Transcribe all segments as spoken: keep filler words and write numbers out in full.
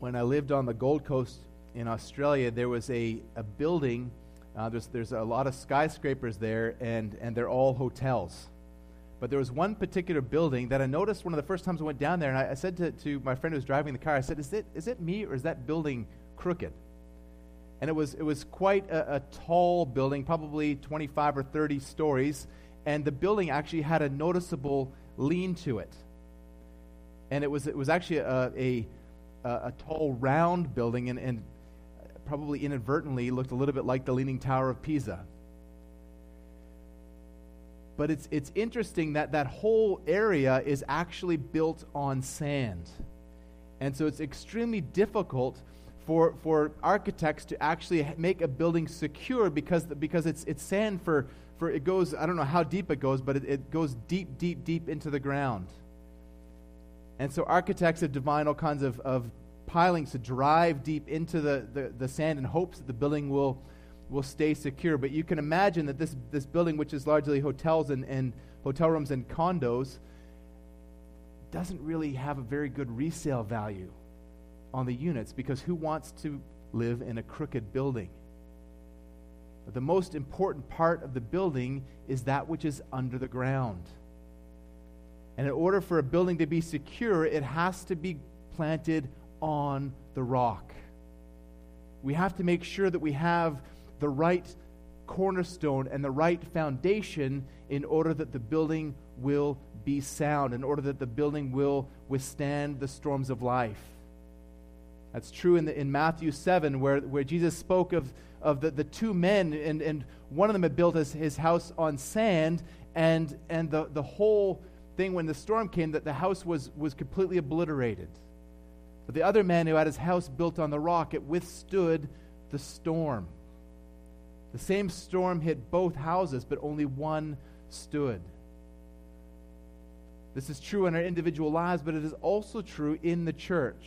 when I lived on the Gold Coast in Australia, there was a, a building, uh, there's there's a lot of skyscrapers there, and, and they're all hotels. But there was one particular building that I noticed one of the first times I went down there, and I, I said to, to my friend who was driving the car, I said, is it is it me or is that building crooked? And it was it was quite a, a tall building, probably twenty-five or thirty stories, and the building actually had a noticeable lean to it. And it was it was actually a a, a tall round building, and, and probably inadvertently looked a little bit like the Leaning Tower of Pisa. But it's it's interesting that that whole area is actually built on sand. And so it's extremely difficult for for architects to actually make a building secure because the, because it's it's sand for, for it goes, I don't know how deep it goes, but it, it goes deep, deep, deep into the ground. And so architects have devised all kinds of, of pilings to drive deep into the, the, the sand in hopes that the building will will stay secure. But you can imagine that this this building, which is largely hotels and, and hotel rooms and condos, doesn't really have a very good resale value on the units, because who wants to live in a crooked building? But the most important part of the building is that which is under the ground. And in order for a building to be secure, it has to be planted on the rock. We have to make sure that we have the right cornerstone and the right foundation in order that the building will be sound, in order that the building will withstand the storms of life. That's true in the, in Matthew seven, where, where Jesus spoke of, of the, the two men, and, and one of them had built his, his house on sand, and and the, the whole thing, when the storm came, that the house was, was completely obliterated. But the other man who had his house built on the rock, it withstood the storm. The same storm hit both houses, but only one stood. This is true in our individual lives, but it is also true in the church.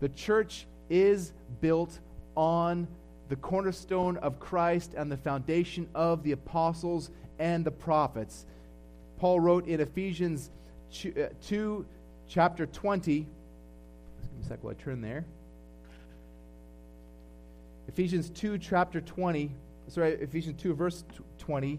The church is built on the cornerstone of Christ and the foundation of the apostles and the prophets. Paul wrote in Ephesians two, chapter twenty. Just give me a sec while I turn there. Ephesians two, chapter twenty. Sorry, Ephesians two, verse twenty.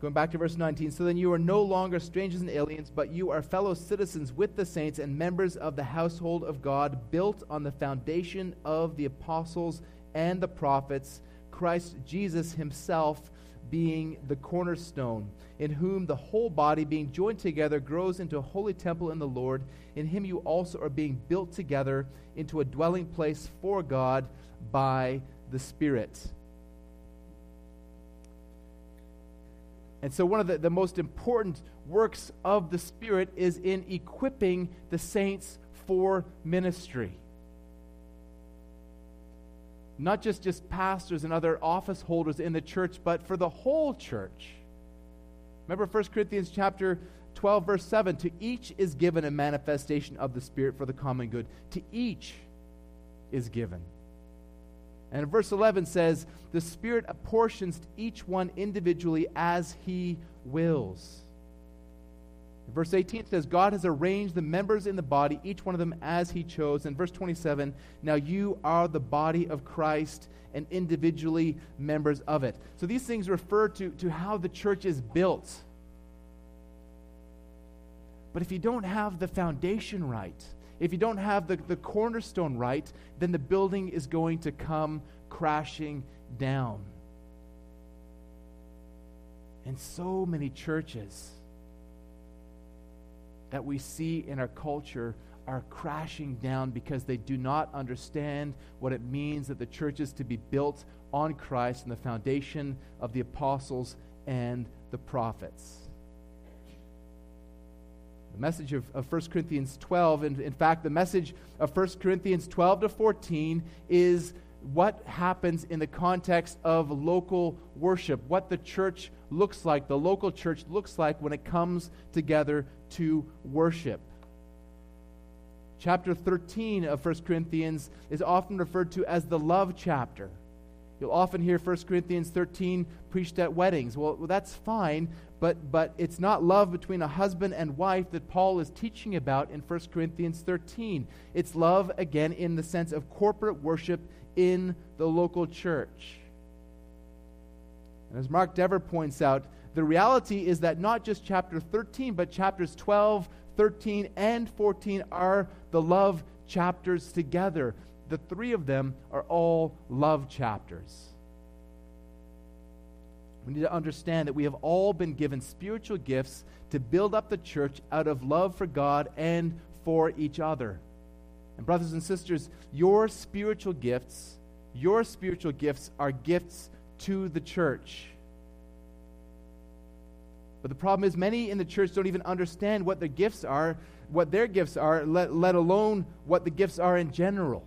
Going back to verse nineteen. So then you are no longer strangers and aliens, but you are fellow citizens with the saints and members of the household of God, built on the foundation of the apostles and the prophets, Christ Jesus himself being the cornerstone, in whom the whole body, being joined together, grows into a holy temple in the Lord. In him you also are being built together into a dwelling place for God by the Spirit. And so one of the, the most important works of the Spirit is in equipping the saints for ministry. Not just, just pastors and other office holders in the church, but for the whole church. Remember First Corinthians chapter twelve, verse seven, to each is given a manifestation of the Spirit for the common good. To each is given. And verse eleven says, the Spirit apportions to each one individually as he wills. Verse eighteen says, God has arranged the members in the body, each one of them as he chose. And verse twenty-seven, now you are the body of Christ and individually members of it. So these things refer to, to how the church is built. But if you don't have the foundation right, if you don't have the, the cornerstone right, then the building is going to come crashing down. And so many churches that we see in our culture are crashing down because they do not understand what it means that the church is to be built on Christ and the foundation of the apostles and the prophets. The message of, of First Corinthians twelve, and in fact, the message of First Corinthians twelve to fourteen is what happens in the context of local worship, what the church looks like, the local church looks like when it comes together to worship. Chapter thirteen of First Corinthians is often referred to as the love chapter. You'll often hear First Corinthians thirteen preached at weddings. Well, that's fine, but but it's not love between a husband and wife that Paul is teaching about in First Corinthians thirteen. It's love, again, in the sense of corporate worship in the local church. And as Mark Dever points out, the reality is that not just chapter thirteen, but chapters twelve, thirteen, and fourteen are the love chapters together. The three of them are all love chapters. We need to understand that we have all been given spiritual gifts to build up the church out of love for God and for each other. And brothers and sisters, your spiritual gifts, your spiritual gifts are gifts to the church. But the problem is many in the church don't even understand what their gifts are, what their gifts are, let, let alone what the gifts are in general.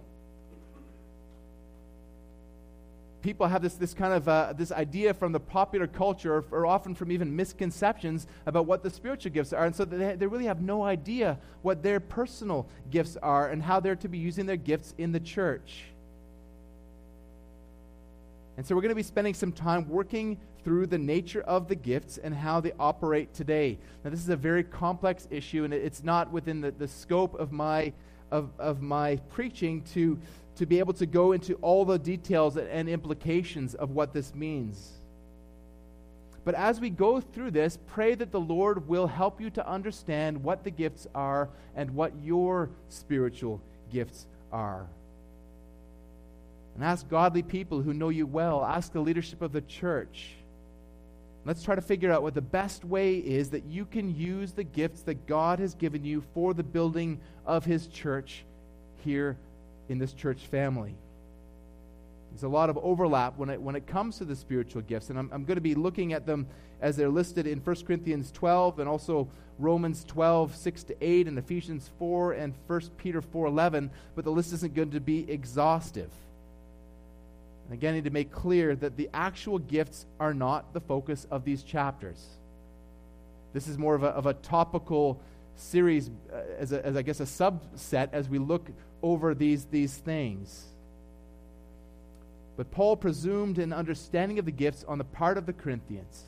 People have this this kind of uh, this idea from the popular culture, or, or often from even misconceptions about what the spiritual gifts are, and so they, they really have no idea what their personal gifts are and how they're to be using their gifts in the church. And so we're going to be spending some time working through the nature of the gifts and how they operate today. Now, this is a very complex issue, and it's not within the, the scope of my of, of my preaching to, to be able to go into all the details and implications of what this means. But as we go through this, pray that the Lord will help you to understand what the gifts are and what your spiritual gifts are. And ask godly people who know you well. Ask the leadership of the church. Let's try to figure out what the best way is that you can use the gifts that God has given you for the building of His church here in this church family. There's a lot of overlap when it, when it comes to the spiritual gifts, and I'm, I'm going to be looking at them as they're listed in First Corinthians twelve and also Romans twelve, six to eight, and Ephesians four and First Peter four, eleven, but the list isn't going to be exhaustive. And again, I need to make clear that the actual gifts are not the focus of these chapters. This is more of a, of a topical series, uh, as, a, as I guess a subset as we look over these, these things. But Paul presumed an understanding of the gifts on the part of the Corinthians.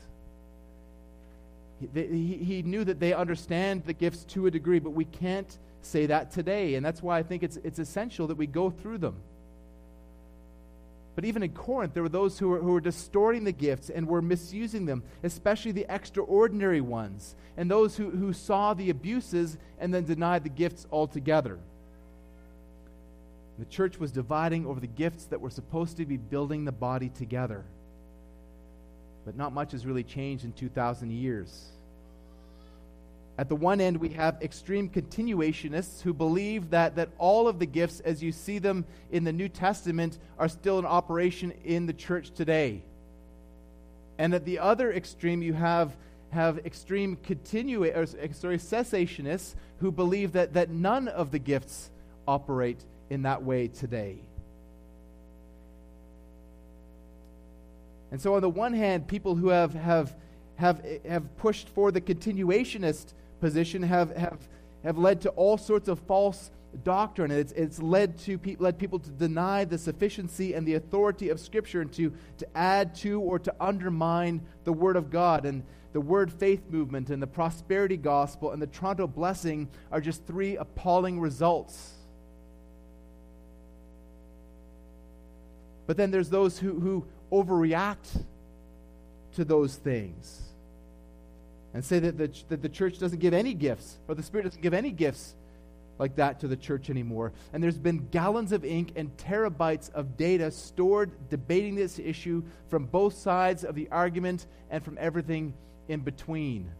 He, they, he, he knew that they understand the gifts to a degree, but we can't say that today. And that's why I think it's, it's essential that we go through them. But even in Corinth, there were those who were, who were distorting the gifts and were misusing them, especially the extraordinary ones, and those who, who saw the abuses and then denied the gifts altogether. The church was dividing over the gifts that were supposed to be building the body together. But not much has really changed in two thousand years. At the one end, we have extreme continuationists who believe that, that all of the gifts as you see them in the New Testament are still in operation in the church today. And at the other extreme, you have, have extreme continua- or, sorry, cessationists who believe that, that none of the gifts operate in that way today. And so on the one hand, people who have have, have, have pushed for the continuationist position have have have led to all sorts of false doctrine. It's it's led to pe- led people to deny the sufficiency and the authority of Scripture, and to to add to or to undermine the Word of God. And the Word Faith movement and the Prosperity Gospel and the Toronto Blessing are just three appalling results. But then there's those who who overreact to those things and say that the, that the church doesn't give any gifts, or the Spirit doesn't give any gifts like that to the church anymore. And there's been gallons of ink and terabytes of data stored debating this issue from both sides of the argument and from everything in between.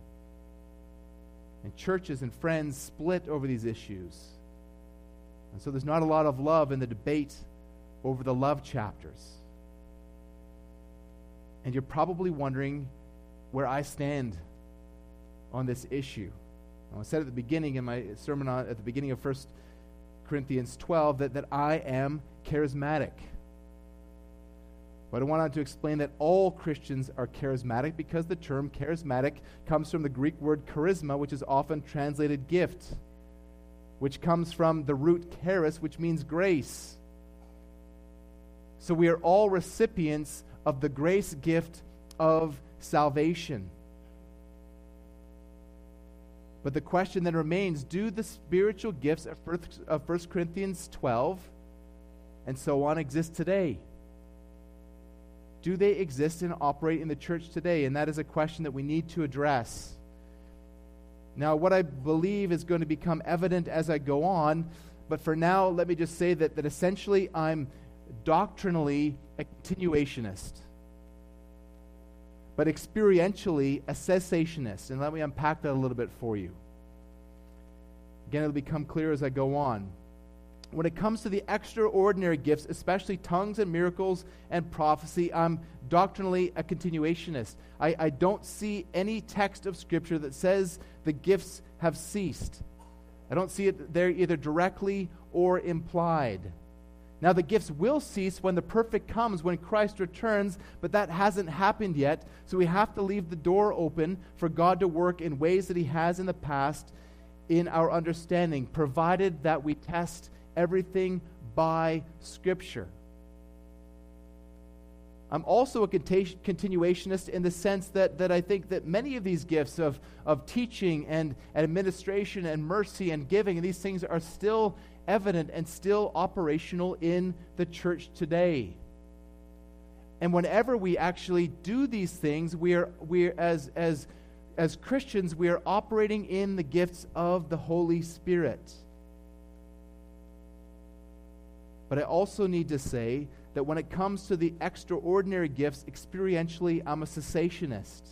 And churches and friends split over these issues. And so there's not a lot of love in the debate over the love chapters. And you're probably wondering where I stand on this issue. Now, I said at the beginning in my sermon on, at the beginning of First Corinthians twelve that, that I am charismatic. But I went on to explain that all Christians are charismatic because the term charismatic comes from the Greek word charisma, which is often translated gift, which comes from the root charis, which means grace. So we are all recipients of the grace gift of salvation. But the question then remains, do the spiritual gifts of First Corinthians twelve and so on exist today? Do they exist and operate in the church today? And that is a question that we need to address. Now, what I believe is going to become evident as I go on, but for now, let me just say that, that essentially I'm doctrinally a continuationist, but experientially a cessationist. And let me unpack that a little bit for you. Again, it'll become clear as I go on. When it comes to the extraordinary gifts, especially tongues and miracles and prophecy, I'm doctrinally a continuationist. I, I don't see any text of Scripture that says the gifts have ceased. I don't see it there either directly or implied. Now, the gifts will cease when the perfect comes, when Christ returns, but that hasn't happened yet, so we have to leave the door open for God to work in ways that He has in the past in our understanding, provided that we test everything by Scripture. I'm also a continuationist in the sense that, that I think that many of these gifts of, of teaching and administration and mercy and giving, and these things are still evident and still operational in the church today. And whenever we actually do these things, we are we as as as Christians, we are operating in the gifts of the Holy Spirit. But I also need to say that when it comes to the extraordinary gifts, experientially, I'm a cessationist.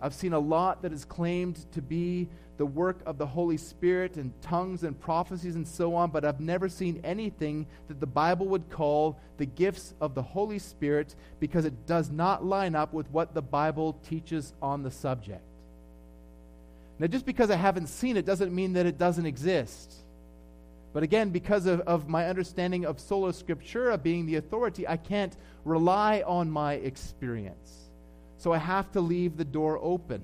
I've seen a lot that is claimed to be the work of the Holy Spirit and tongues and prophecies and so on, but I've never seen anything that the Bible would call the gifts of the Holy Spirit, because it does not line up with what the Bible teaches on the subject. Now, just because I haven't seen it doesn't mean that it doesn't exist. But again, because of, of my understanding of sola scriptura being the authority, I can't rely on my experience. So I have to leave the door open.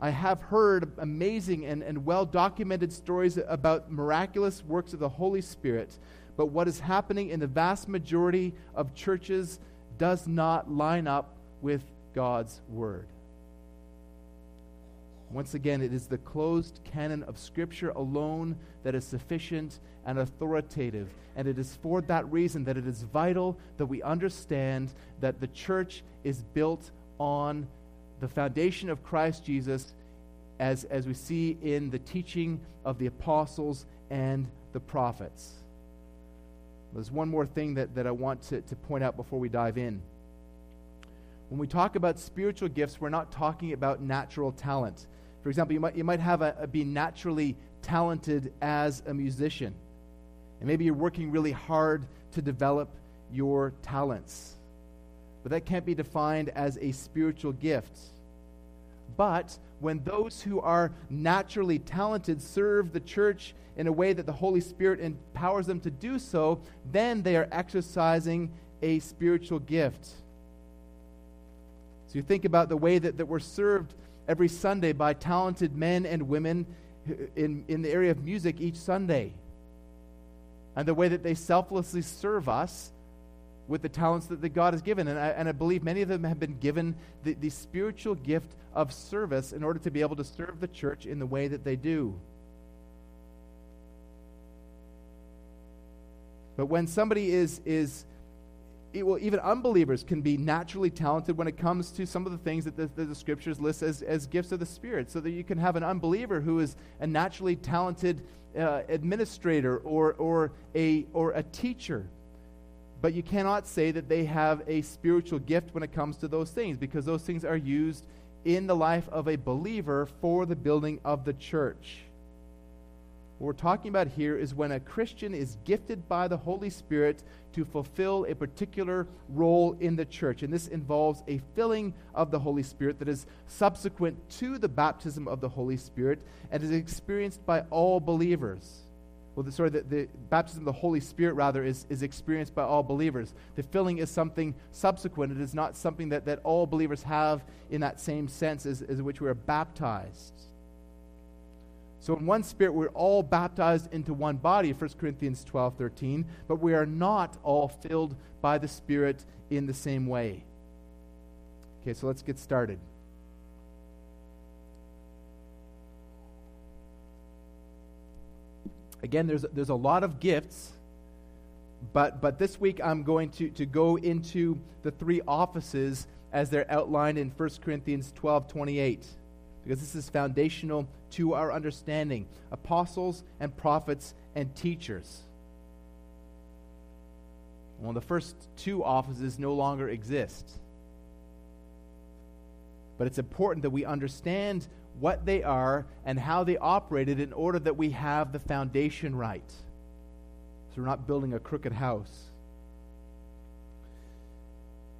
I have heard amazing and, and well-documented stories about miraculous works of the Holy Spirit, but what is happening in the vast majority of churches does not line up with God's Word. Once again, it is the closed canon of Scripture alone that is sufficient and authoritative. And it is for that reason that it is vital that we understand that the church is built on the foundation of Christ Jesus, as, as we see in the teaching of the apostles and the prophets. There's one more thing that, that I want to, to point out before we dive in. When we talk about spiritual gifts, we're not talking about natural talent. For example, you might you might have a, a be naturally talented as a musician. And maybe you're working really hard to develop your talents. But that can't be defined as a spiritual gift. But when those who are naturally talented serve the church in a way that the Holy Spirit empowers them to do so, then they are exercising a spiritual gift. So you think about the way that, that we're served every Sunday by talented men and women in, in the area of music each Sunday, and the way that they selflessly serve us with the talents that, that God has given. And I, and I believe many of them have been given the, the spiritual gift of service in order to be able to serve the church in the way that they do. But when somebody is... is It will, even unbelievers can be naturally talented when it comes to some of the things that the, that the Scriptures list as, as gifts of the Spirit, so that you can have an unbeliever who is a naturally talented uh, administrator or or a or a teacher, but you cannot say that they have a spiritual gift when it comes to those things, because those things are used in the life of a believer for the building of the church. What we're talking about here is when a Christian is gifted by the Holy Spirit to fulfill a particular role in the church. And this involves a filling of the Holy Spirit that is subsequent to the baptism of the Holy Spirit and is experienced by all believers. Well, the, sorry, the, the baptism of the Holy Spirit, rather, is, is experienced by all believers. The filling is something subsequent. It is not something that, that all believers have in that same sense as, as which we are baptized. So in one Spirit, we're all baptized into one body, First Corinthians twelve thirteen, but we are not all filled by the Spirit in the same way. Okay, so let's get started. Again, there's there's a lot of gifts, but but this week I'm going to, to go into the three offices as they're outlined in First Corinthians twelve twenty-eight, because this is foundational to our understanding: apostles and prophets and teachers. Well, the first two offices no longer exist, but it's important that we understand what they are and how they operated in order that we have the foundation right, so we're not building a crooked house.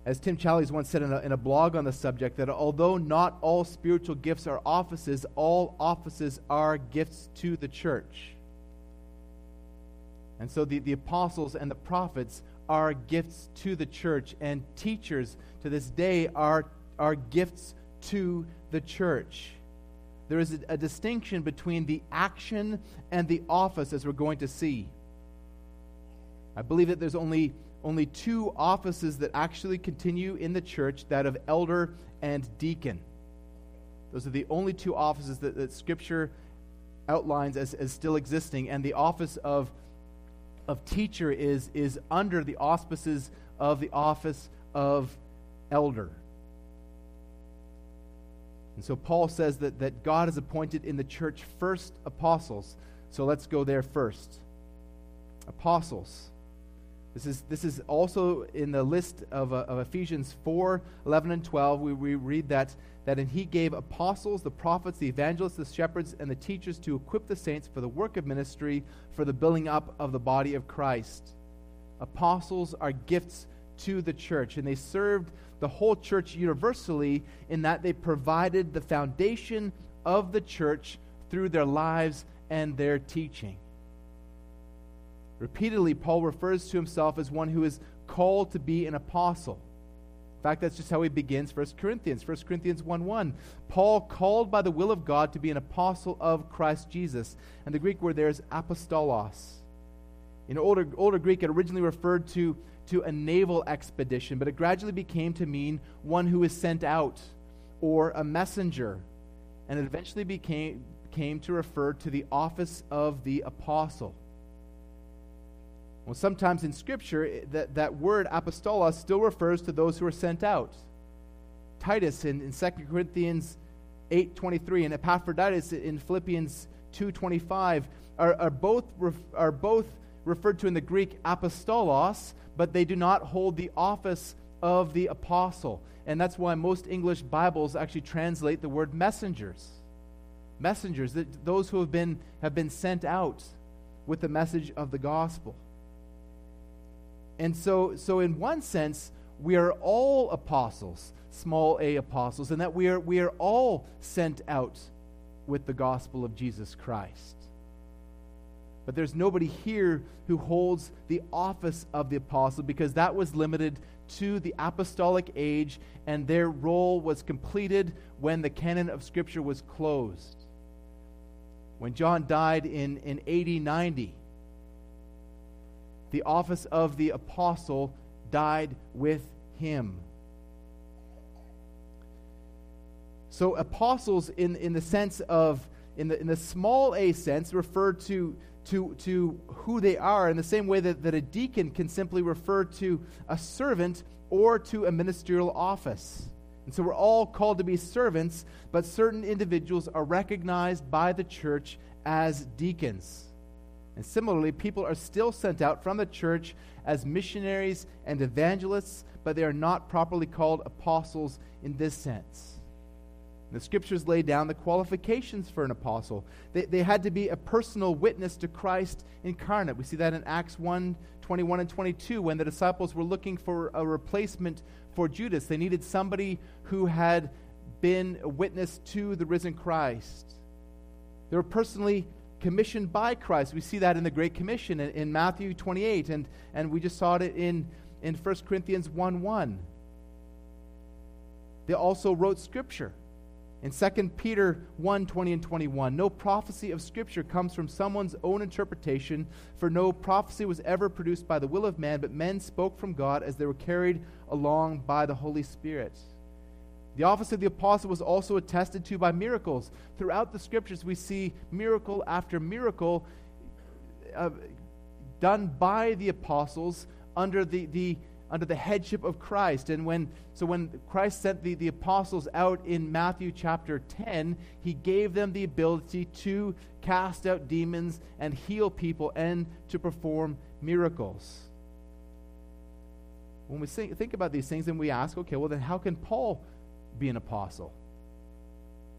As Tim Challies once said in a, in a blog on the subject, that although not all spiritual gifts are offices, all offices are gifts to the church. And so the, the apostles and the prophets are gifts to the church, and teachers to this day are, are gifts to the church. There is a, a distinction between the action and the office, as we're going to see. I believe that there's only, only two offices that actually continue in the church, that of elder and deacon. Those are the only two offices that, that Scripture outlines as, as still existing, and the office of, of teacher is, is under the auspices of the office of elder. And so Paul says that, that God has appointed in the church first apostles. So let's go there first. Apostles. This is this is also in the list of, uh, of Ephesians four, eleven and twelve. We, we read that, that and he gave apostles, the prophets, the evangelists, the shepherds, and the teachers to equip the saints for the work of ministry, for the building up of the body of Christ. Apostles are gifts to the church, and they served the whole church universally in that they provided the foundation of the church through their lives and their teaching. Repeatedly, Paul refers to himself as one who is called to be an apostle. In fact, that's just how he begins First Corinthians. First Corinthians one one. Paul, called by the will of God to be an apostle of Christ Jesus. And the Greek word there is apostolos. In older, older Greek, it originally referred to to a naval expedition, but it gradually became to mean one who is sent out, or a messenger, and it eventually became came to refer to the office of the apostle. Well, sometimes in Scripture, that, that word apostolos still refers to those who are sent out. Titus in, in Second Corinthians eight twenty-three and Epaphroditus in Philippians two twenty-five are, are both are both referred to in the Greek apostolos, but they do not hold the office of the apostle. And that's why most English Bibles actually translate the word messengers. Messengers, that those who have been have been sent out with the message of the gospel. And so, so in one sense, we are all apostles, small a apostles, and that we are we are all sent out with the gospel of Jesus Christ. But there's nobody here who holds the office of the apostle, because that was limited to the apostolic age, and their role was completed when the canon of Scripture was closed. When John died in, in A D ninety, the office of the apostle died with him. So apostles in, in the sense of, in the in the small a sense, refer to to to who they are, in the same way that, that a deacon can simply refer to a servant or to a ministerial office. And so we're all called to be servants, but certain individuals are recognized by the church as deacons. And similarly, people are still sent out from the church as missionaries and evangelists, but they are not properly called apostles in this sense. The Scriptures lay down the qualifications for an apostle. They, they had to be a personal witness to Christ incarnate. We see that in Acts one, twenty-one and twenty-two, when the disciples were looking for a replacement for Judas. They needed somebody who had been a witness to the risen Christ. They were personally commissioned by Christ. We see that in the Great Commission in, in Matthew twenty-eight, and, and we just saw it in, in First Corinthians one one. They also wrote Scripture. In Second Peter one, twenty and twenty-one, no prophecy of Scripture comes from someone's own interpretation, for no prophecy was ever produced by the will of man, but men spoke from God as they were carried along by the Holy Spirit. The office of the apostle was also attested to by miracles. Throughout the Scriptures, we see miracle after miracle uh, done by the apostles under the, the under the headship of Christ. And when so when Christ sent the, the apostles out in Matthew chapter ten, he gave them the ability to cast out demons and heal people and to perform miracles. When we think about these things, then we ask, okay, well then how can Paul be an apostle?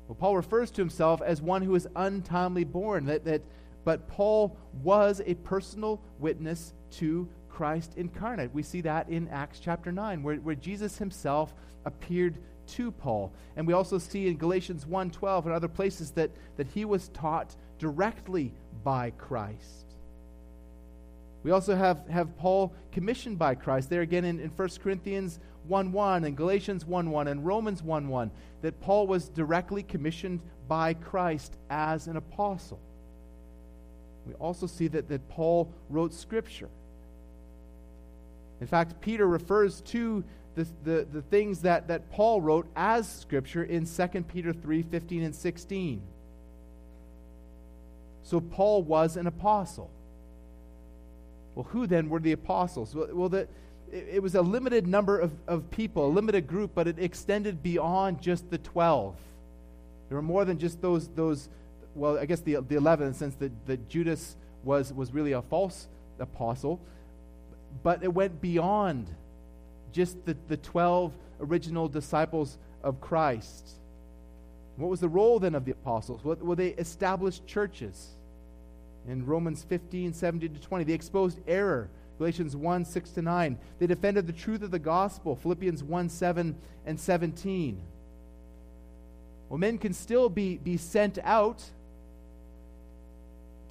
Well, Paul refers to himself as one who is untimely born, that, that but Paul was a personal witness to Christ incarnate. We see that in Acts chapter nine, where, where Jesus himself appeared to Paul. And we also see in Galatians one twelve and other places that, that he was taught directly by Christ. We also have, have Paul commissioned by Christ. There again in, in First Corinthians one one and Galatians one one and Romans one one, that Paul was directly commissioned by Christ as an apostle. We also see that, that Paul wrote Scripture. In fact, Peter refers to the, the, the things that, that Paul wrote as Scripture in Second Peter three, fifteen and sixteen. So Paul was an apostle. Well, who then were the apostles? Well, well the, it, it was a limited number of, of people, a limited group, but it extended beyond just the twelve. There were more than just those, those well, I guess the, the eleven, since the, the Judas was, was really a false apostle. But it went beyond just the, the twelve original disciples of Christ. What was the role then of the apostles? Well, well they established churches. In Romans fifteen, seventeen to twenty, they exposed error. Galatians one, six to nine. They defended the truth of the gospel. Philippians one, seven and seventeen. Well, men can still be, be sent out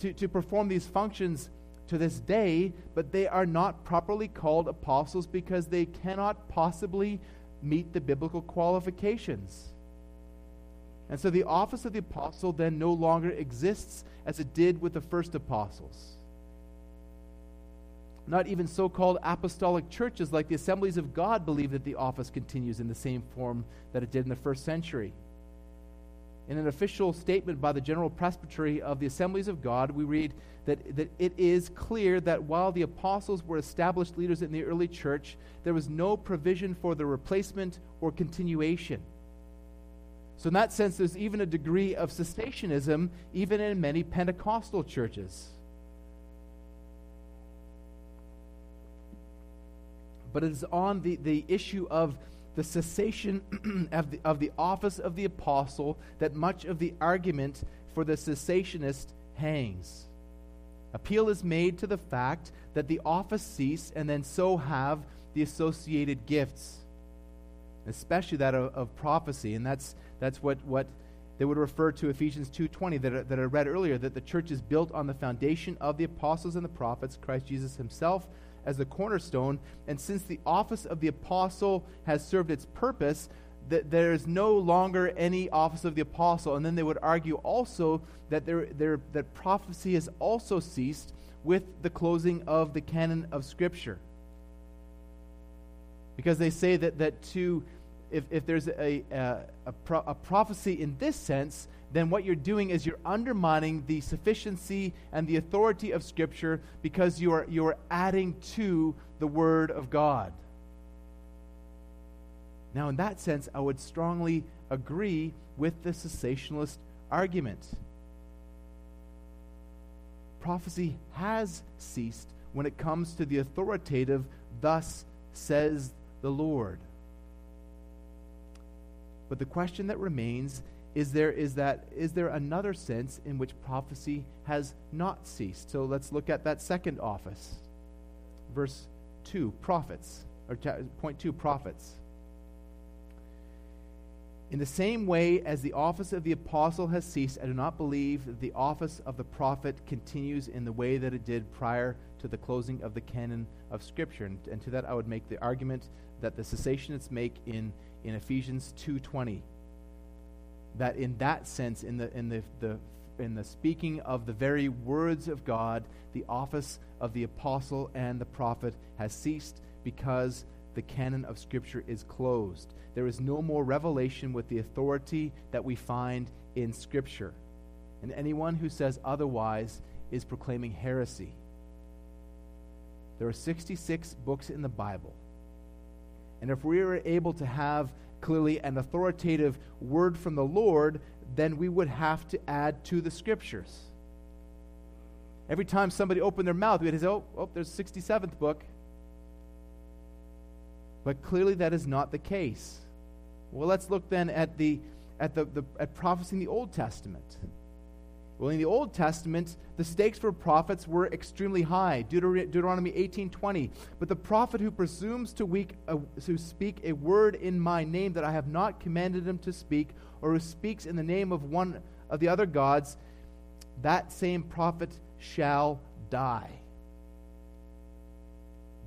to, to perform these functions to this day, but they are not properly called apostles because they cannot possibly meet the biblical qualifications. And so the office of the apostle then no longer exists as it did with the first apostles. Not even so-called apostolic churches like the Assemblies of God believe that the office continues in the same form that it did in the first century. In an official statement by the General Presbytery of the Assemblies of God, we read that, that it is clear that while the apostles were established leaders in the early church, there was no provision for their replacement or continuation. So in that sense, there's even a degree of cessationism, even in many Pentecostal churches. But it is on the, the issue of the cessation of, the, of the office of the apostle that much of the argument for the cessationist hangs. Appeal is made to the fact that the office ceased, and then so have the associated gifts, especially that of, of prophecy. And that's that's what, what they would refer to Ephesians two twenty that, that I read earlier, that the church is built on the foundation of the apostles and the prophets, Christ Jesus himself as the cornerstone, and since the office of the apostle has served its purpose, that there is no longer any office of the apostle. And then they would argue also that there, there, that prophecy has also ceased with the closing of the canon of Scripture, because they say that that to if if there's a a, a, pro, a prophecy in this sense, then what you're doing is you're undermining the sufficiency and the authority of Scripture, because you are you are adding to the Word of God. Now, in that sense, I would strongly agree with the cessationist argument. Prophecy has ceased when it comes to the authoritative, thus says the Lord. But the question that remains Is there is that is there another sense in which prophecy has not ceased? So let's look at that second office, verse two, prophets, or point two, prophets. In the same way as the office of the apostle has ceased, I do not believe that the office of the prophet continues in the way that it did prior to the closing of the canon of Scripture. And, and to that, I would make the argument that the cessationists make in in Ephesians two twenty. that in that sense, in the in the, the in the speaking of the very words of God, the office of the apostle and the prophet has ceased because the canon of Scripture is closed. There is no more revelation with the authority that we find in Scripture. And anyone who says otherwise is proclaiming heresy. There are sixty-six books in the Bible. And if we were able to have clearly an authoritative word from the Lord, then we would have to add to the Scriptures. Every time somebody opened their mouth, we'd say, oh, oh, there's the sixty-seventh book. But clearly that is not the case. Well, let's look then at the at the, the at prophecy in the Old Testament. Well, in the Old Testament, the stakes for prophets were extremely high. Deuter- Deuteronomy eighteen twenty. But the prophet who presumes to, weak, uh, to speak a word in my name that I have not commanded him to speak, or who speaks in the name of one of the other gods, that same prophet shall die.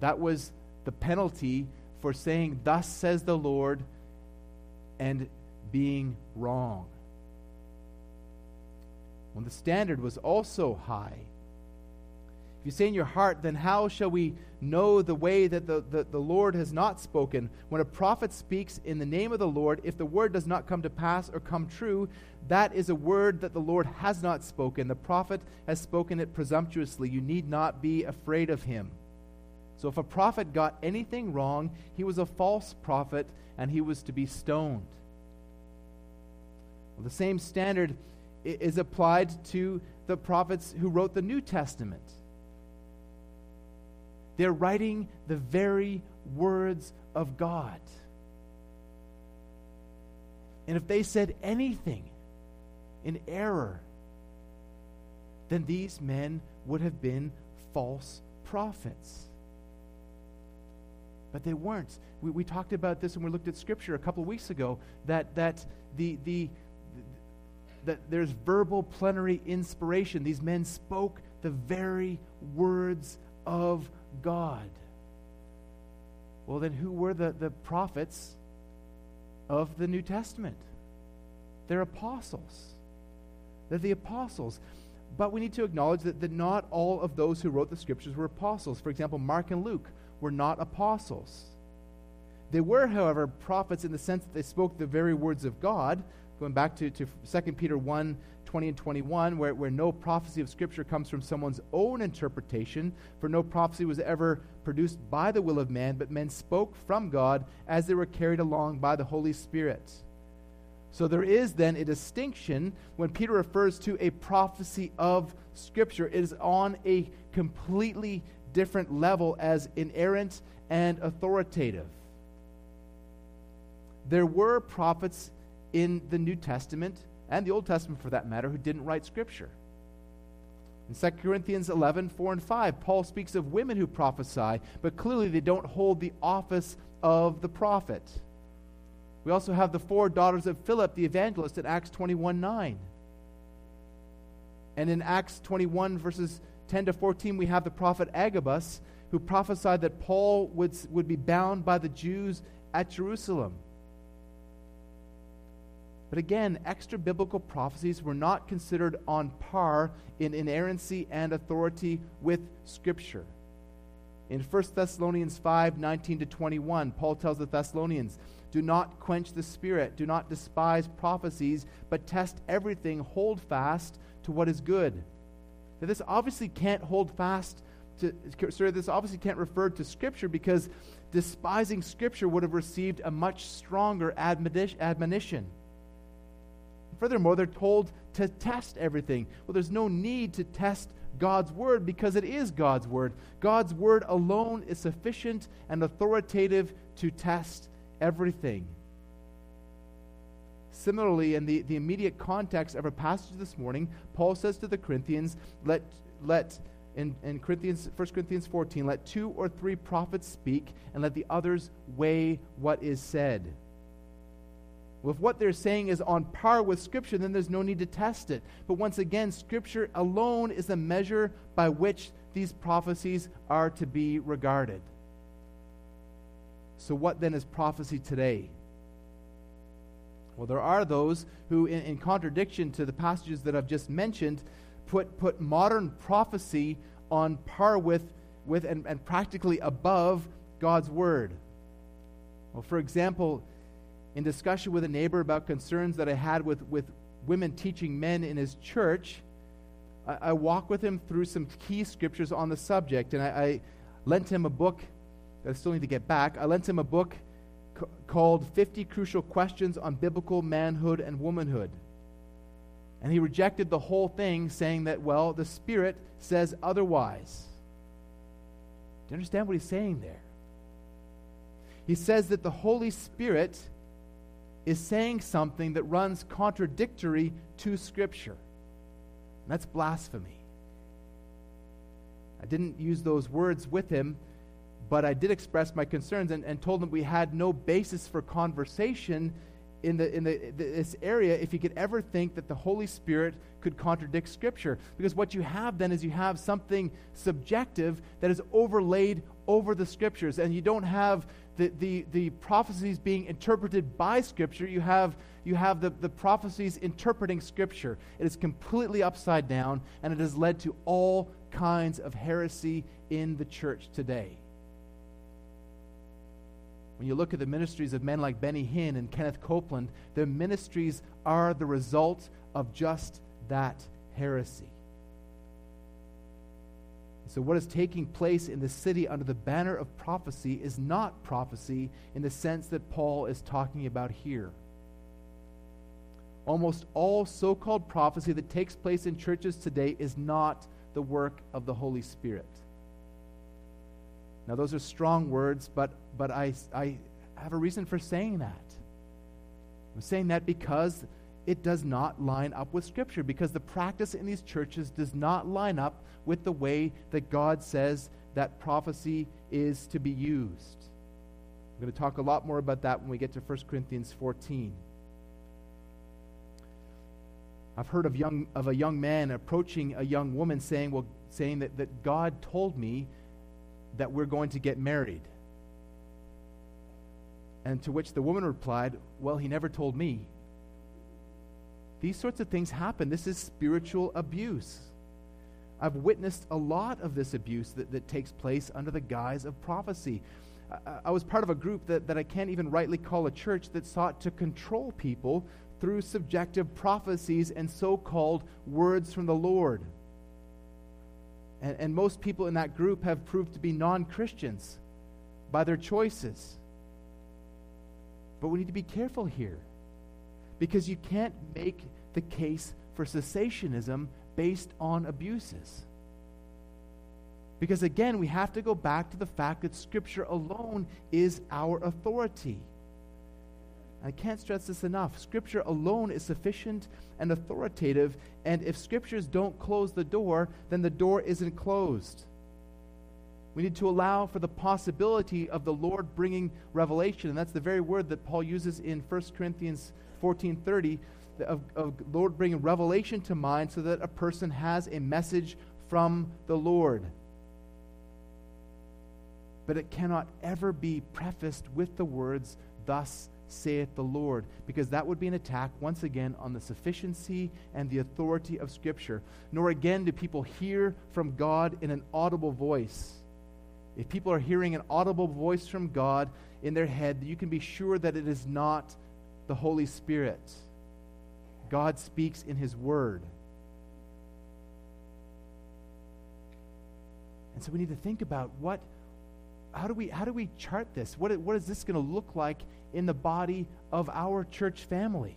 That was the penalty for saying, thus says the Lord, and being wrong. When the standard was also high. If you say in your heart, then how shall we know the way that the, the, the Lord has not spoken? When a prophet speaks in the name of the Lord, if the word does not come to pass or come true, that is a word that the Lord has not spoken. The prophet has spoken it presumptuously. You need not be afraid of him. So if a prophet got anything wrong, he was a false prophet and he was to be stoned. Well, the same standard is applied to the prophets who wrote the New Testament. They're writing the very words of God. And if they said anything in error, then these men would have been false prophets. But they weren't. We, we talked about this when we looked at Scripture a couple of weeks ago, that, that the... the that there's verbal plenary inspiration. These men spoke the very words of God. Well, then who were the, the prophets of the New Testament? They're apostles. They're the apostles. But we need to acknowledge that, that not all of those who wrote the Scriptures were apostles. For example, Mark and Luke were not apostles. They were, however, prophets in the sense that they spoke the very words of God. Going back to, to Second Peter one, twenty and twenty-one, where, where no prophecy of Scripture comes from someone's own interpretation, for no prophecy was ever produced by the will of man, but men spoke from God as they were carried along by the Holy Spirit. So there is then a distinction when Peter refers to a prophecy of Scripture. It is on a completely different level as inerrant and authoritative. There were prophets in the New Testament, and the Old Testament for that matter, who didn't write Scripture. In Second Corinthians eleven, four and five, Paul speaks of women who prophesy, but clearly they don't hold the office of the prophet. We also have the four daughters of Philip the evangelist in Acts twenty-one, nine. And in Acts twenty-one, verses ten to fourteen, we have the prophet Agabus, who prophesied that Paul would, would be bound by the Jews at Jerusalem. But again, extra-biblical prophecies were not considered on par in inerrancy and authority with Scripture. In First Thessalonians five, nineteen to twenty-one, Paul tells the Thessalonians, do not quench the Spirit, do not despise prophecies, but test everything, hold fast to what is good. Now this obviously can't hold fast to, sorry, this obviously can't refer to Scripture, because despising Scripture would have received a much stronger admonition. Furthermore, they're told to test everything. Well, there's no need to test God's Word, because it is God's Word. God's Word alone is sufficient and authoritative to test everything. Similarly, in the, the immediate context of our passage this morning, Paul says to the Corinthians, let, let in, in Corinthians, First Corinthians fourteen, let two or three prophets speak, and let the others weigh what is said. Well, if what they're saying is on par with Scripture, then there's no need to test it. But once again, Scripture alone is the measure by which these prophecies are to be regarded. So what then is prophecy today? Well, there are those who, in, in contradiction to the passages that I've just mentioned, put put modern prophecy on par with, with and, and practically above God's Word. Well, for example, in discussion with a neighbor about concerns that I had with, with women teaching men in his church, I, I walked with him through some key scriptures on the subject, and I, I lent him a book that I still need to get back. I lent him a book c- called fifty Crucial Questions on Biblical Manhood and Womanhood. And he rejected the whole thing, saying that, well, the Spirit says otherwise. Do you understand what he's saying there? He says that the Holy Spirit is saying something that runs contradictory to Scripture. And that's blasphemy. I didn't use those words with him, but I did express my concerns and, and told him we had no basis for conversation in the in the this area if he could ever think that the Holy Spirit could contradict Scripture. Because what you have then is you have something subjective that is overlaid over the Scriptures, and you don't have The, the, the prophecies being interpreted by Scripture. You have you have the, the prophecies interpreting Scripture. It is completely upside down, and it has led to all kinds of heresy in the church today. When you look at the ministries of men like Benny Hinn and Kenneth Copeland, their ministries are the result of just that heresy. So what is taking place in the city under the banner of prophecy is not prophecy in the sense that Paul is talking about here. Almost all so-called prophecy that takes place in churches today is not the work of the Holy Spirit. Now, those are strong words, but, but I, I have a reason for saying that. I'm saying that because it does not line up with Scripture, because the practice in these churches does not line up with the way that God says that prophecy is to be used. I'm going to talk a lot more about that when we get to First Corinthians fourteen. I've heard of young of a young man approaching a young woman saying, well, saying that, that God told me that we're going to get married. And to which the woman replied, well, he never told me. These sorts of things happen. This is spiritual abuse. I've witnessed a lot of this abuse that, that takes place under the guise of prophecy. I, I was part of a group that, that I can't even rightly call a church that sought to control people through subjective prophecies and so-called words from the Lord. And, and most people in that group have proved to be non-Christians by their choices. But we need to be careful here, because you can't make the case for cessationism based on abuses. Because again, we have to go back to the fact that Scripture alone is our authority. I can't stress this enough. Scripture alone is sufficient and authoritative, and if Scriptures don't close the door, then the door isn't closed. We need to allow for the possibility of the Lord bringing revelation, and that's the very word that Paul uses in First Corinthians fourteen thirty of, of Lord bringing revelation to mind so that a person has a message from the Lord. But it cannot ever be prefaced with the words, thus saith the Lord, because that would be an attack once again on the sufficiency and the authority of Scripture. Nor again do people hear from God in an audible voice. If people are hearing an audible voice from God in their head, you can be sure that it is not the Holy Spirit. God speaks in His Word. And so we need to think about what, how do we, how do we chart this? What, what is this going to look like in the body of our church family?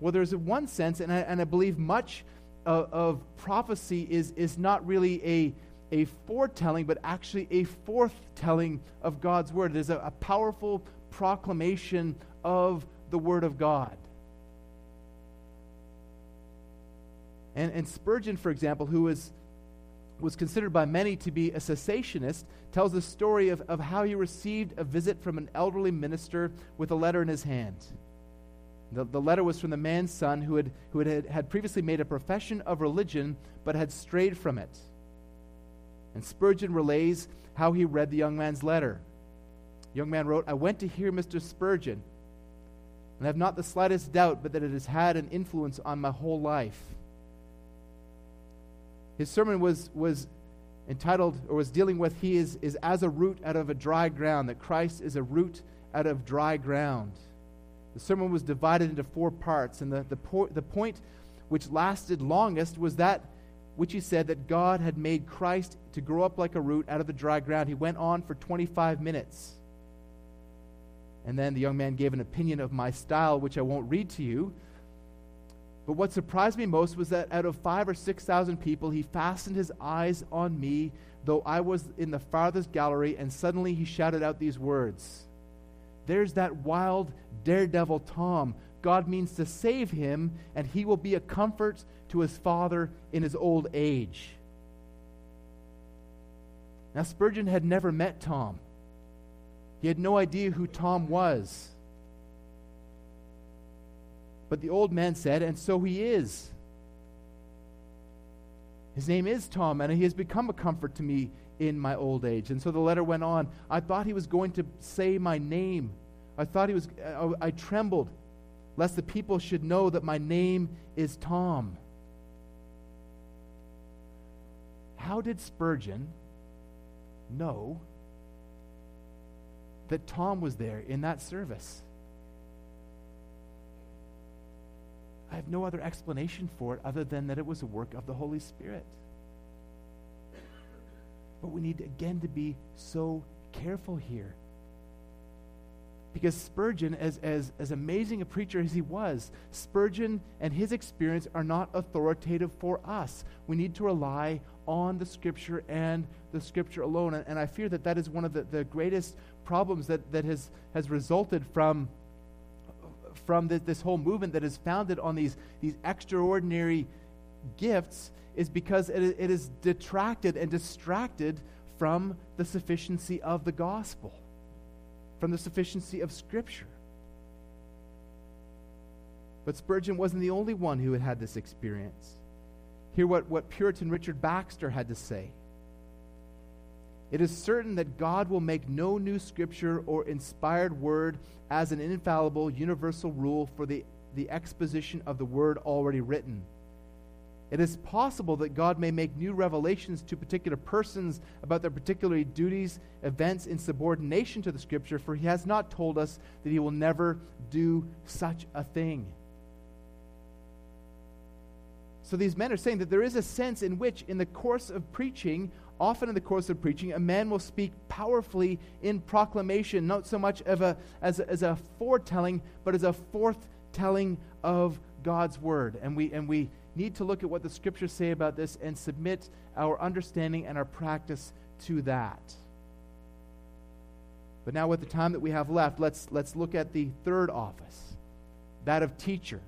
Well, there's one sense, and I, and I believe much of, of prophecy is, is not really a a foretelling, but actually a forthtelling of God's Word. It is a, a powerful proclamation of the Word of God. And, and Spurgeon, for example, who was, was considered by many to be a cessationist, tells the story of, of how he received a visit from an elderly minister with a letter in his hand. The, the letter was from the man's son who had, who had, had previously made a profession of religion but had strayed from it. And Spurgeon relays how he read the young man's letter. The young man wrote, "I went to hear Mister Spurgeon, and I have not the slightest doubt but that it has had an influence on my whole life." His sermon was was entitled, or was dealing with, "He is, is as a root out of a dry ground," that Christ is a root out of dry ground. The sermon was divided into four parts, and the, the, po- the point which lasted longest was that which he said, that God had made Christ to grow up like a root out of the dry ground. He went on for twenty-five minutes. And then the young man gave an opinion of my style, which I won't read to you. But what surprised me most was that out of five or six thousand people, he fastened his eyes on me, though I was in the farthest gallery, and suddenly he shouted out these words, "There's that wild daredevil Tom. God means to save him, and he will be a comfort to his father in his old age." Now, Spurgeon had never met Tom. He had no idea who Tom was. But the old man said, "And so he is. His name is Tom, and he has become a comfort to me in my old age." And so the letter went on. "I thought he was going to say my name. I thought he was, I, I trembled, lest the people should know that my name is Tom." How did Spurgeon know that Tom was there in that service? I have no other explanation for it other than that it was a work of the Holy Spirit. But we need again to be so careful here. Because Spurgeon, as, as, as amazing a preacher as he was, Spurgeon and his experience are not authoritative for us. We need to rely on the Scripture and the Scripture alone. And, and I fear that that is one of the, the greatest problems that, that has, has resulted from, from the, this whole movement that is founded on these, these extraordinary gifts, is because it, it is detracted and distracted from the sufficiency of the gospel, from the sufficiency of Scripture. But Spurgeon wasn't the only one who had had this experience. Hear what, what Puritan Richard Baxter had to say. "It is certain that God will make no new Scripture or inspired word as an infallible universal rule for the, the exposition of the word already written. It is possible that God may make new revelations to particular persons about their particular duties, events in subordination to the Scripture, for he has not told us that he will never do such a thing." So these men are saying that there is a sense in which, in the course of preaching, often in the course of preaching, a man will speak powerfully in proclamation, not so much of a as a, as a foretelling, but as a forthtelling of God's word. And we and we need to look at what the Scriptures say about this and submit our understanding and our practice to that. But now, with the time that we have left, let's let's look at the third office, that of teacher,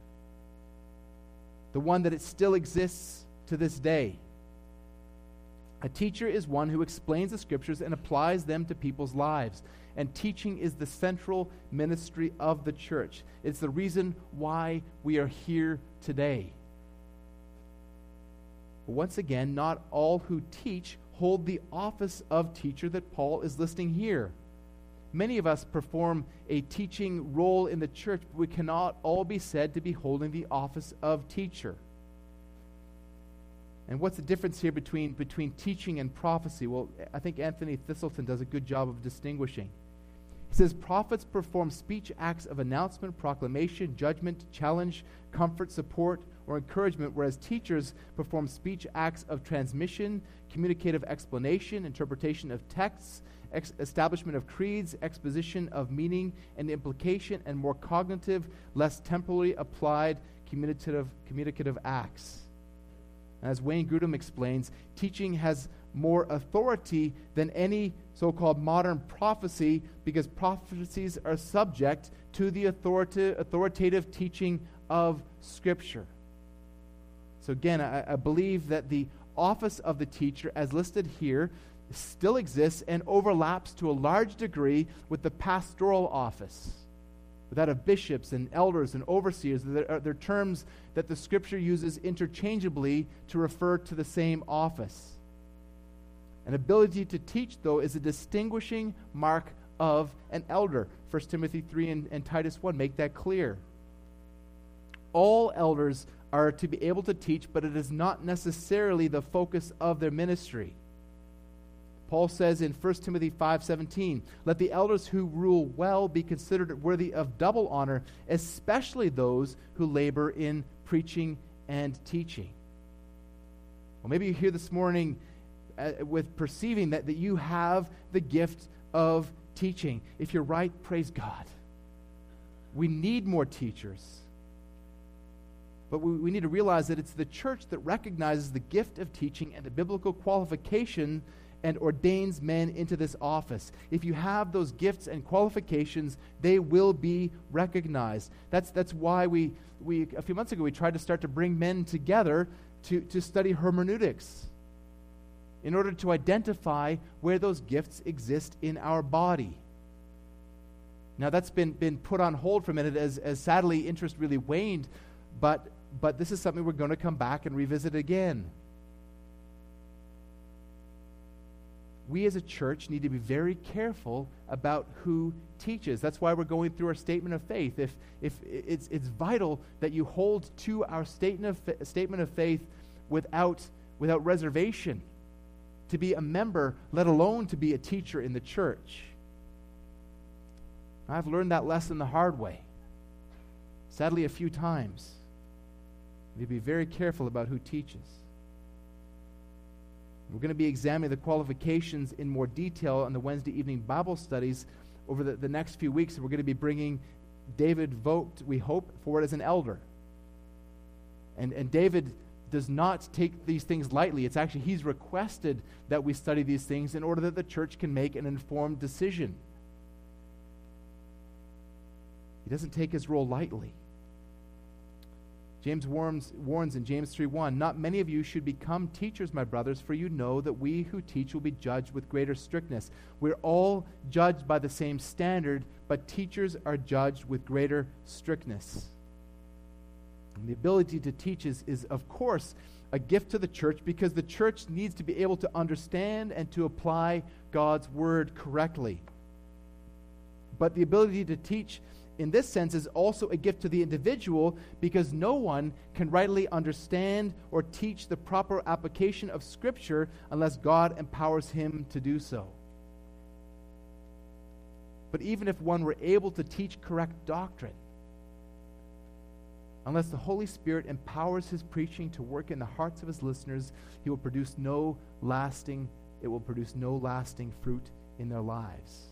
the one that it still exists to this day. A teacher is one who explains the Scriptures and applies them to people's lives. And teaching is the central ministry of the church. It's the reason why we are here today. But once again, not all who teach hold the office of teacher that Paul is listing here. Many of us perform a teaching role in the church, but we cannot all be said to be holding the office of teacher. And what's the difference here between, between teaching and prophecy? Well, I think Anthony Thistleton does a good job of distinguishing. He says, "Prophets perform speech acts of announcement, proclamation, judgment, challenge, comfort, support, or encouragement, whereas teachers perform speech acts of transmission, communicative explanation, interpretation of texts, ex- establishment of creeds, exposition of meaning and implication, and more cognitive, less temporally applied communicative, communicative acts." As Wayne Grudem explains, teaching has more authority than any so-called modern prophecy because prophecies are subject to the authorita- authoritative teaching of Scripture. So again, I, I believe that the office of the teacher, as listed here, still exists and overlaps to a large degree with the pastoral office, that of bishops and elders and overseers. They're, they're terms that the Scripture uses interchangeably to refer to the same office. An ability to teach, though, is a distinguishing mark of an elder. First Timothy three and, and Titus one make that clear. All elders are to be able to teach, but it is not necessarily the focus of their ministry. Paul says in First Timothy five seventeen, let the elders who rule well be considered worthy of double honor, especially those who labor in preaching and teaching. Well, maybe you're here this morning uh, with perceiving that, that you have the gift of teaching. If you're right, praise God. We need more teachers. But we, we need to realize that it's the church that recognizes the gift of teaching and the biblical qualification and ordains men into this office. If you have those gifts and qualifications, they will be recognized. That's that's why we, we a few months ago, we tried to start to bring men together to, to study hermeneutics in order to identify where those gifts exist in our body. Now, that's been, been put on hold for a minute as, as sadly interest really waned, but but this is something we're going to come back and revisit again. We as a church need to be very careful about who teaches. That's why we're going through our statement of faith. If if it's it's vital that you hold to our statement of statement of faith without without reservation, to be a member, let alone to be a teacher in the church. I've learned that lesson the hard way, sadly a few times. You need to be very careful about who teaches. We're going to be examining the qualifications in more detail on the Wednesday evening Bible studies over the, the next few weeks. We're going to be bringing David Vogt, we hope, forward as an elder. And, and David does not take these things lightly. It's actually, he's requested that we study these things in order that the church can make an informed decision. He doesn't take his role lightly. James warns, warns in James three one, not many of you should become teachers, my brothers, for you know that we who teach will be judged with greater strictness. We're all judged by the same standard, but teachers are judged with greater strictness. And the ability to teach is, is, of course, a gift to the church because the church needs to be able to understand and to apply God's word correctly. But the ability to teach in this sense is also a gift to the individual because no one can rightly understand or teach the proper application of Scripture unless God empowers him to do so. But even if one were able to teach correct doctrine, unless the Holy Spirit empowers his preaching to work in the hearts of his listeners, he will produce no lasting, it will produce no lasting fruit in their lives.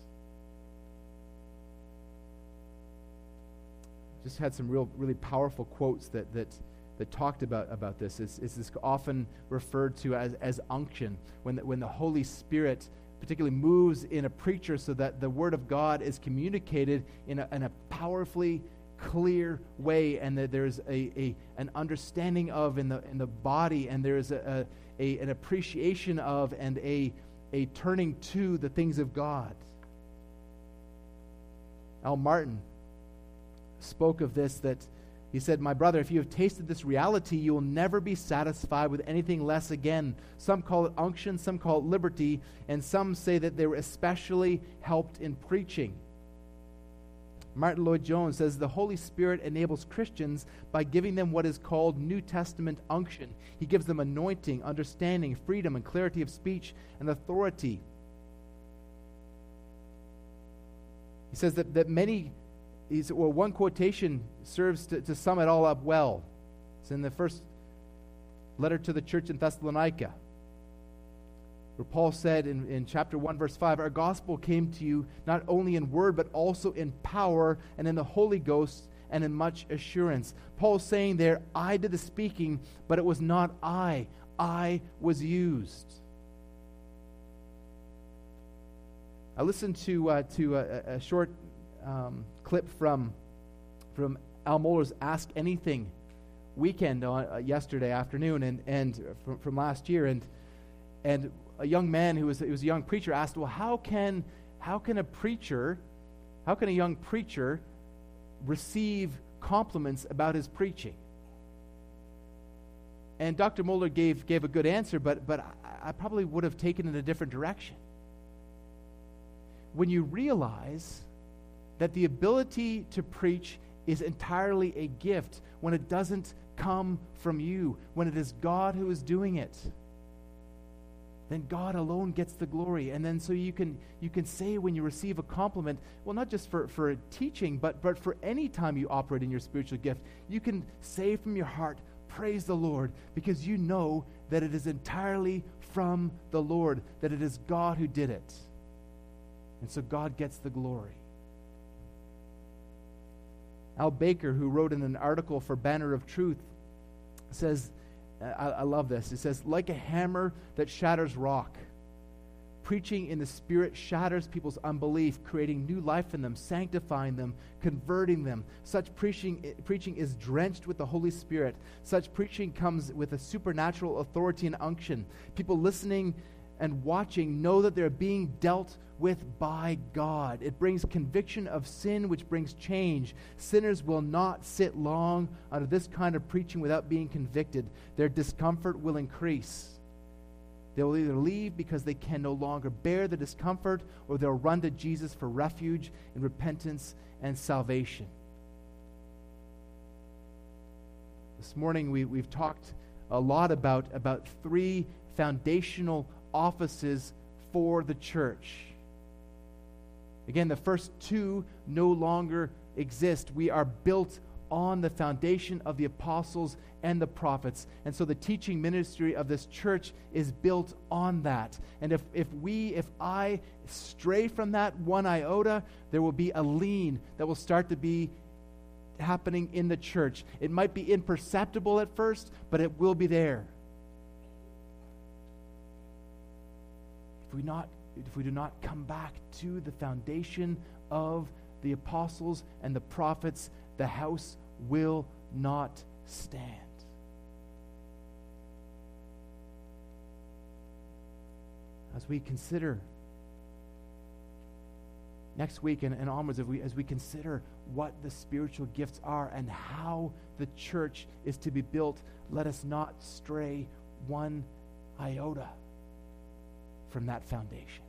Just had some real, really powerful quotes that that, that talked about, about this. It's, it's this often referred to as, as unction, when the, when the Holy Spirit particularly moves in a preacher so that the Word of God is communicated in a, in a powerfully clear way, and that there's a, a an understanding of in the in the body, and there's a, a, a an appreciation of and a a turning to the things of God. Al Martin spoke of this, that he said, my brother, if you have tasted this reality, you will never be satisfied with anything less again. Some call it unction, some call it liberty, and some say that they were especially helped in preaching. Martin Lloyd-Jones says the Holy Spirit enables Christians by giving them what is called New Testament unction. He gives them anointing, understanding, freedom, and clarity of speech and authority. He says that, that many He's, well, one quotation serves to, to sum it all up well. It's in the first letter to the church in Thessalonica, where Paul said in, in chapter one, verse five, our gospel came to you not only in word, but also in power and in the Holy Ghost and in much assurance. Paul's saying there, I did the speaking, but it was not I. I was used. I listened to, uh, to a, a short Um, clip from from Al Mohler's Ask Anything weekend on, uh, yesterday afternoon, and and from, from last year, and and a young man who was who was a young preacher asked, well, how can how can a preacher how can a young preacher receive compliments about his preaching? And Doctor Mohler gave gave a good answer, but but I, I probably would have taken it a different direction. when you realize that the ability to preach is entirely a gift, when it doesn't come from you, when it is God who is doing it, then God alone gets the glory. And then so you can you can say when you receive a compliment, well, not just for, for teaching, but, but for any time you operate in your spiritual gift, you can say from your heart, praise the Lord, because you know that it is entirely from the Lord, that it is God who did it. And so God gets the glory. Al Baker, who wrote in an article for Banner of Truth, says, I, I love this. It says, like a hammer that shatters rock, preaching in the Spirit shatters people's unbelief, creating new life in them, sanctifying them, converting them. Such preaching, preaching is drenched with the Holy Spirit. Such preaching comes with a supernatural authority and unction. People listening and watching know that they're being dealt with by God. It brings conviction of sin, which brings change. Sinners will not sit long under this kind of preaching without being convicted. Their discomfort will increase. They will either leave because they can no longer bear the discomfort, or they'll run to Jesus for refuge in repentance and salvation. This morning we, we've talked a lot about, about three foundational offices for the church. Again, the first two no longer exist. We are built on the foundation of the apostles and the prophets. And so the teaching ministry of this church is built on that. And if, if we, if I stray from that one iota, there will be a lean that will start to be happening in the church. It might be imperceptible at first, but it will be there. If we not if we do not come back to the foundation of the apostles and the prophets, the house will not stand. As we consider next week and, and onwards, if we, as we consider what the spiritual gifts are and how the church is to be built, let us not stray one iota from that foundation.